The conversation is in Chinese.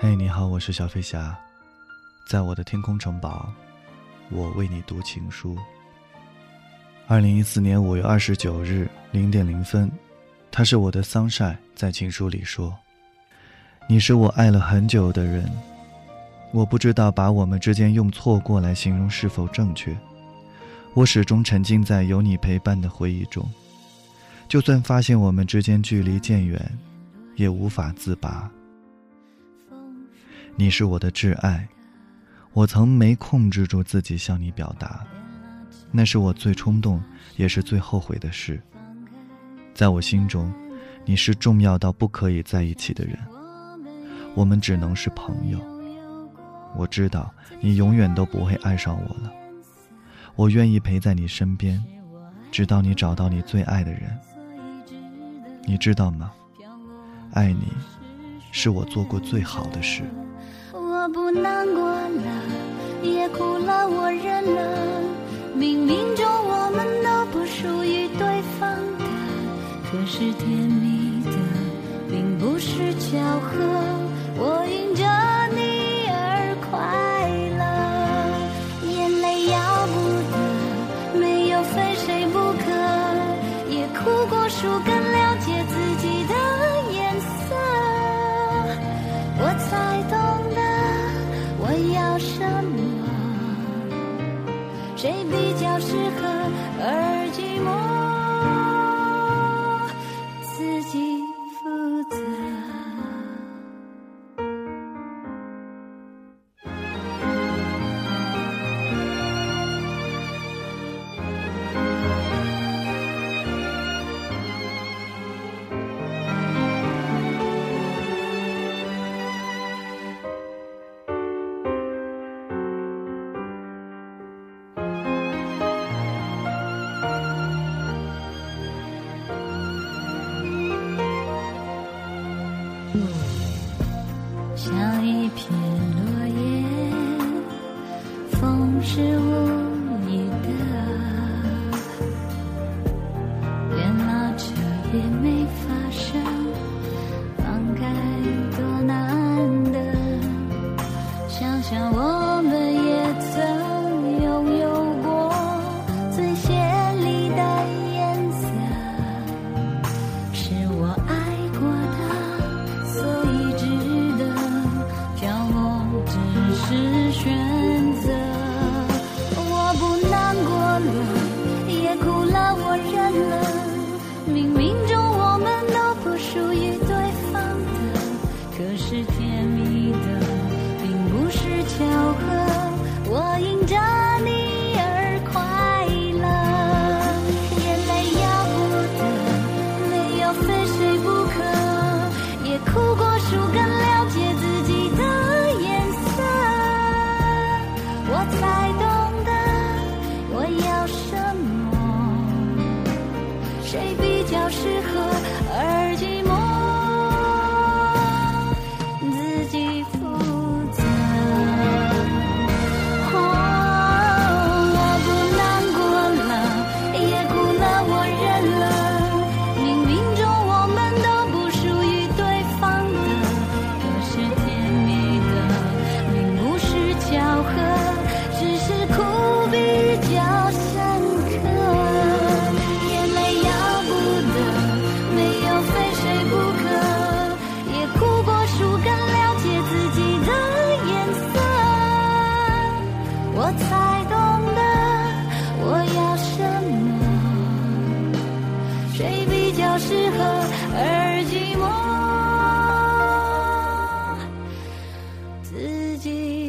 嘿，你好，我是小飞侠，在我的天空城堡，我为你读情书。2014年5月29日0:00，他是我的Sunshine在情书里说：“你是我爱了很久的人，我不知道把我们之间用错过来形容是否正确。我始终沉浸在有你陪伴的回忆中，就算发现我们之间距离渐远，也无法自拔。”你是我的挚爱，我曾没控制住自己向你表达，那是我最冲动也是最后悔的事。在我心中，你是重要到不可以在一起的人，我们只能是朋友。我知道你永远都不会爱上我了，我愿意陪在你身边，直到你找到你最爱的人。你知道吗？爱你是我做过最好的事。我不难过了，也哭了，我忍了。冥冥中我们都不属于对方的，可是甜蜜的并不是巧合。我因着你而快乐，眼泪要不得，没有非谁不可。也哭过树根，了解自己的颜色。我才懂得我要什么，谁比较适合而寂寞，自己负责。像一片落叶，风是无意的，连猫着也没发生，放开多难得。想想我们也曾拥有过最绚丽的颜色，是我爱过的，所以只是选择。我不难过了，也哭了，我忍了。冥冥中我们都不属于对方的，可是甜蜜的并不是巧合。我因着你而快乐，眼泪要不得，没有非谁不可。也哭过树根，了解自己的，我才懂得我要什么，谁比较适合而寂寞。我才懂得我要什么，谁比较适合而寂寞，自己。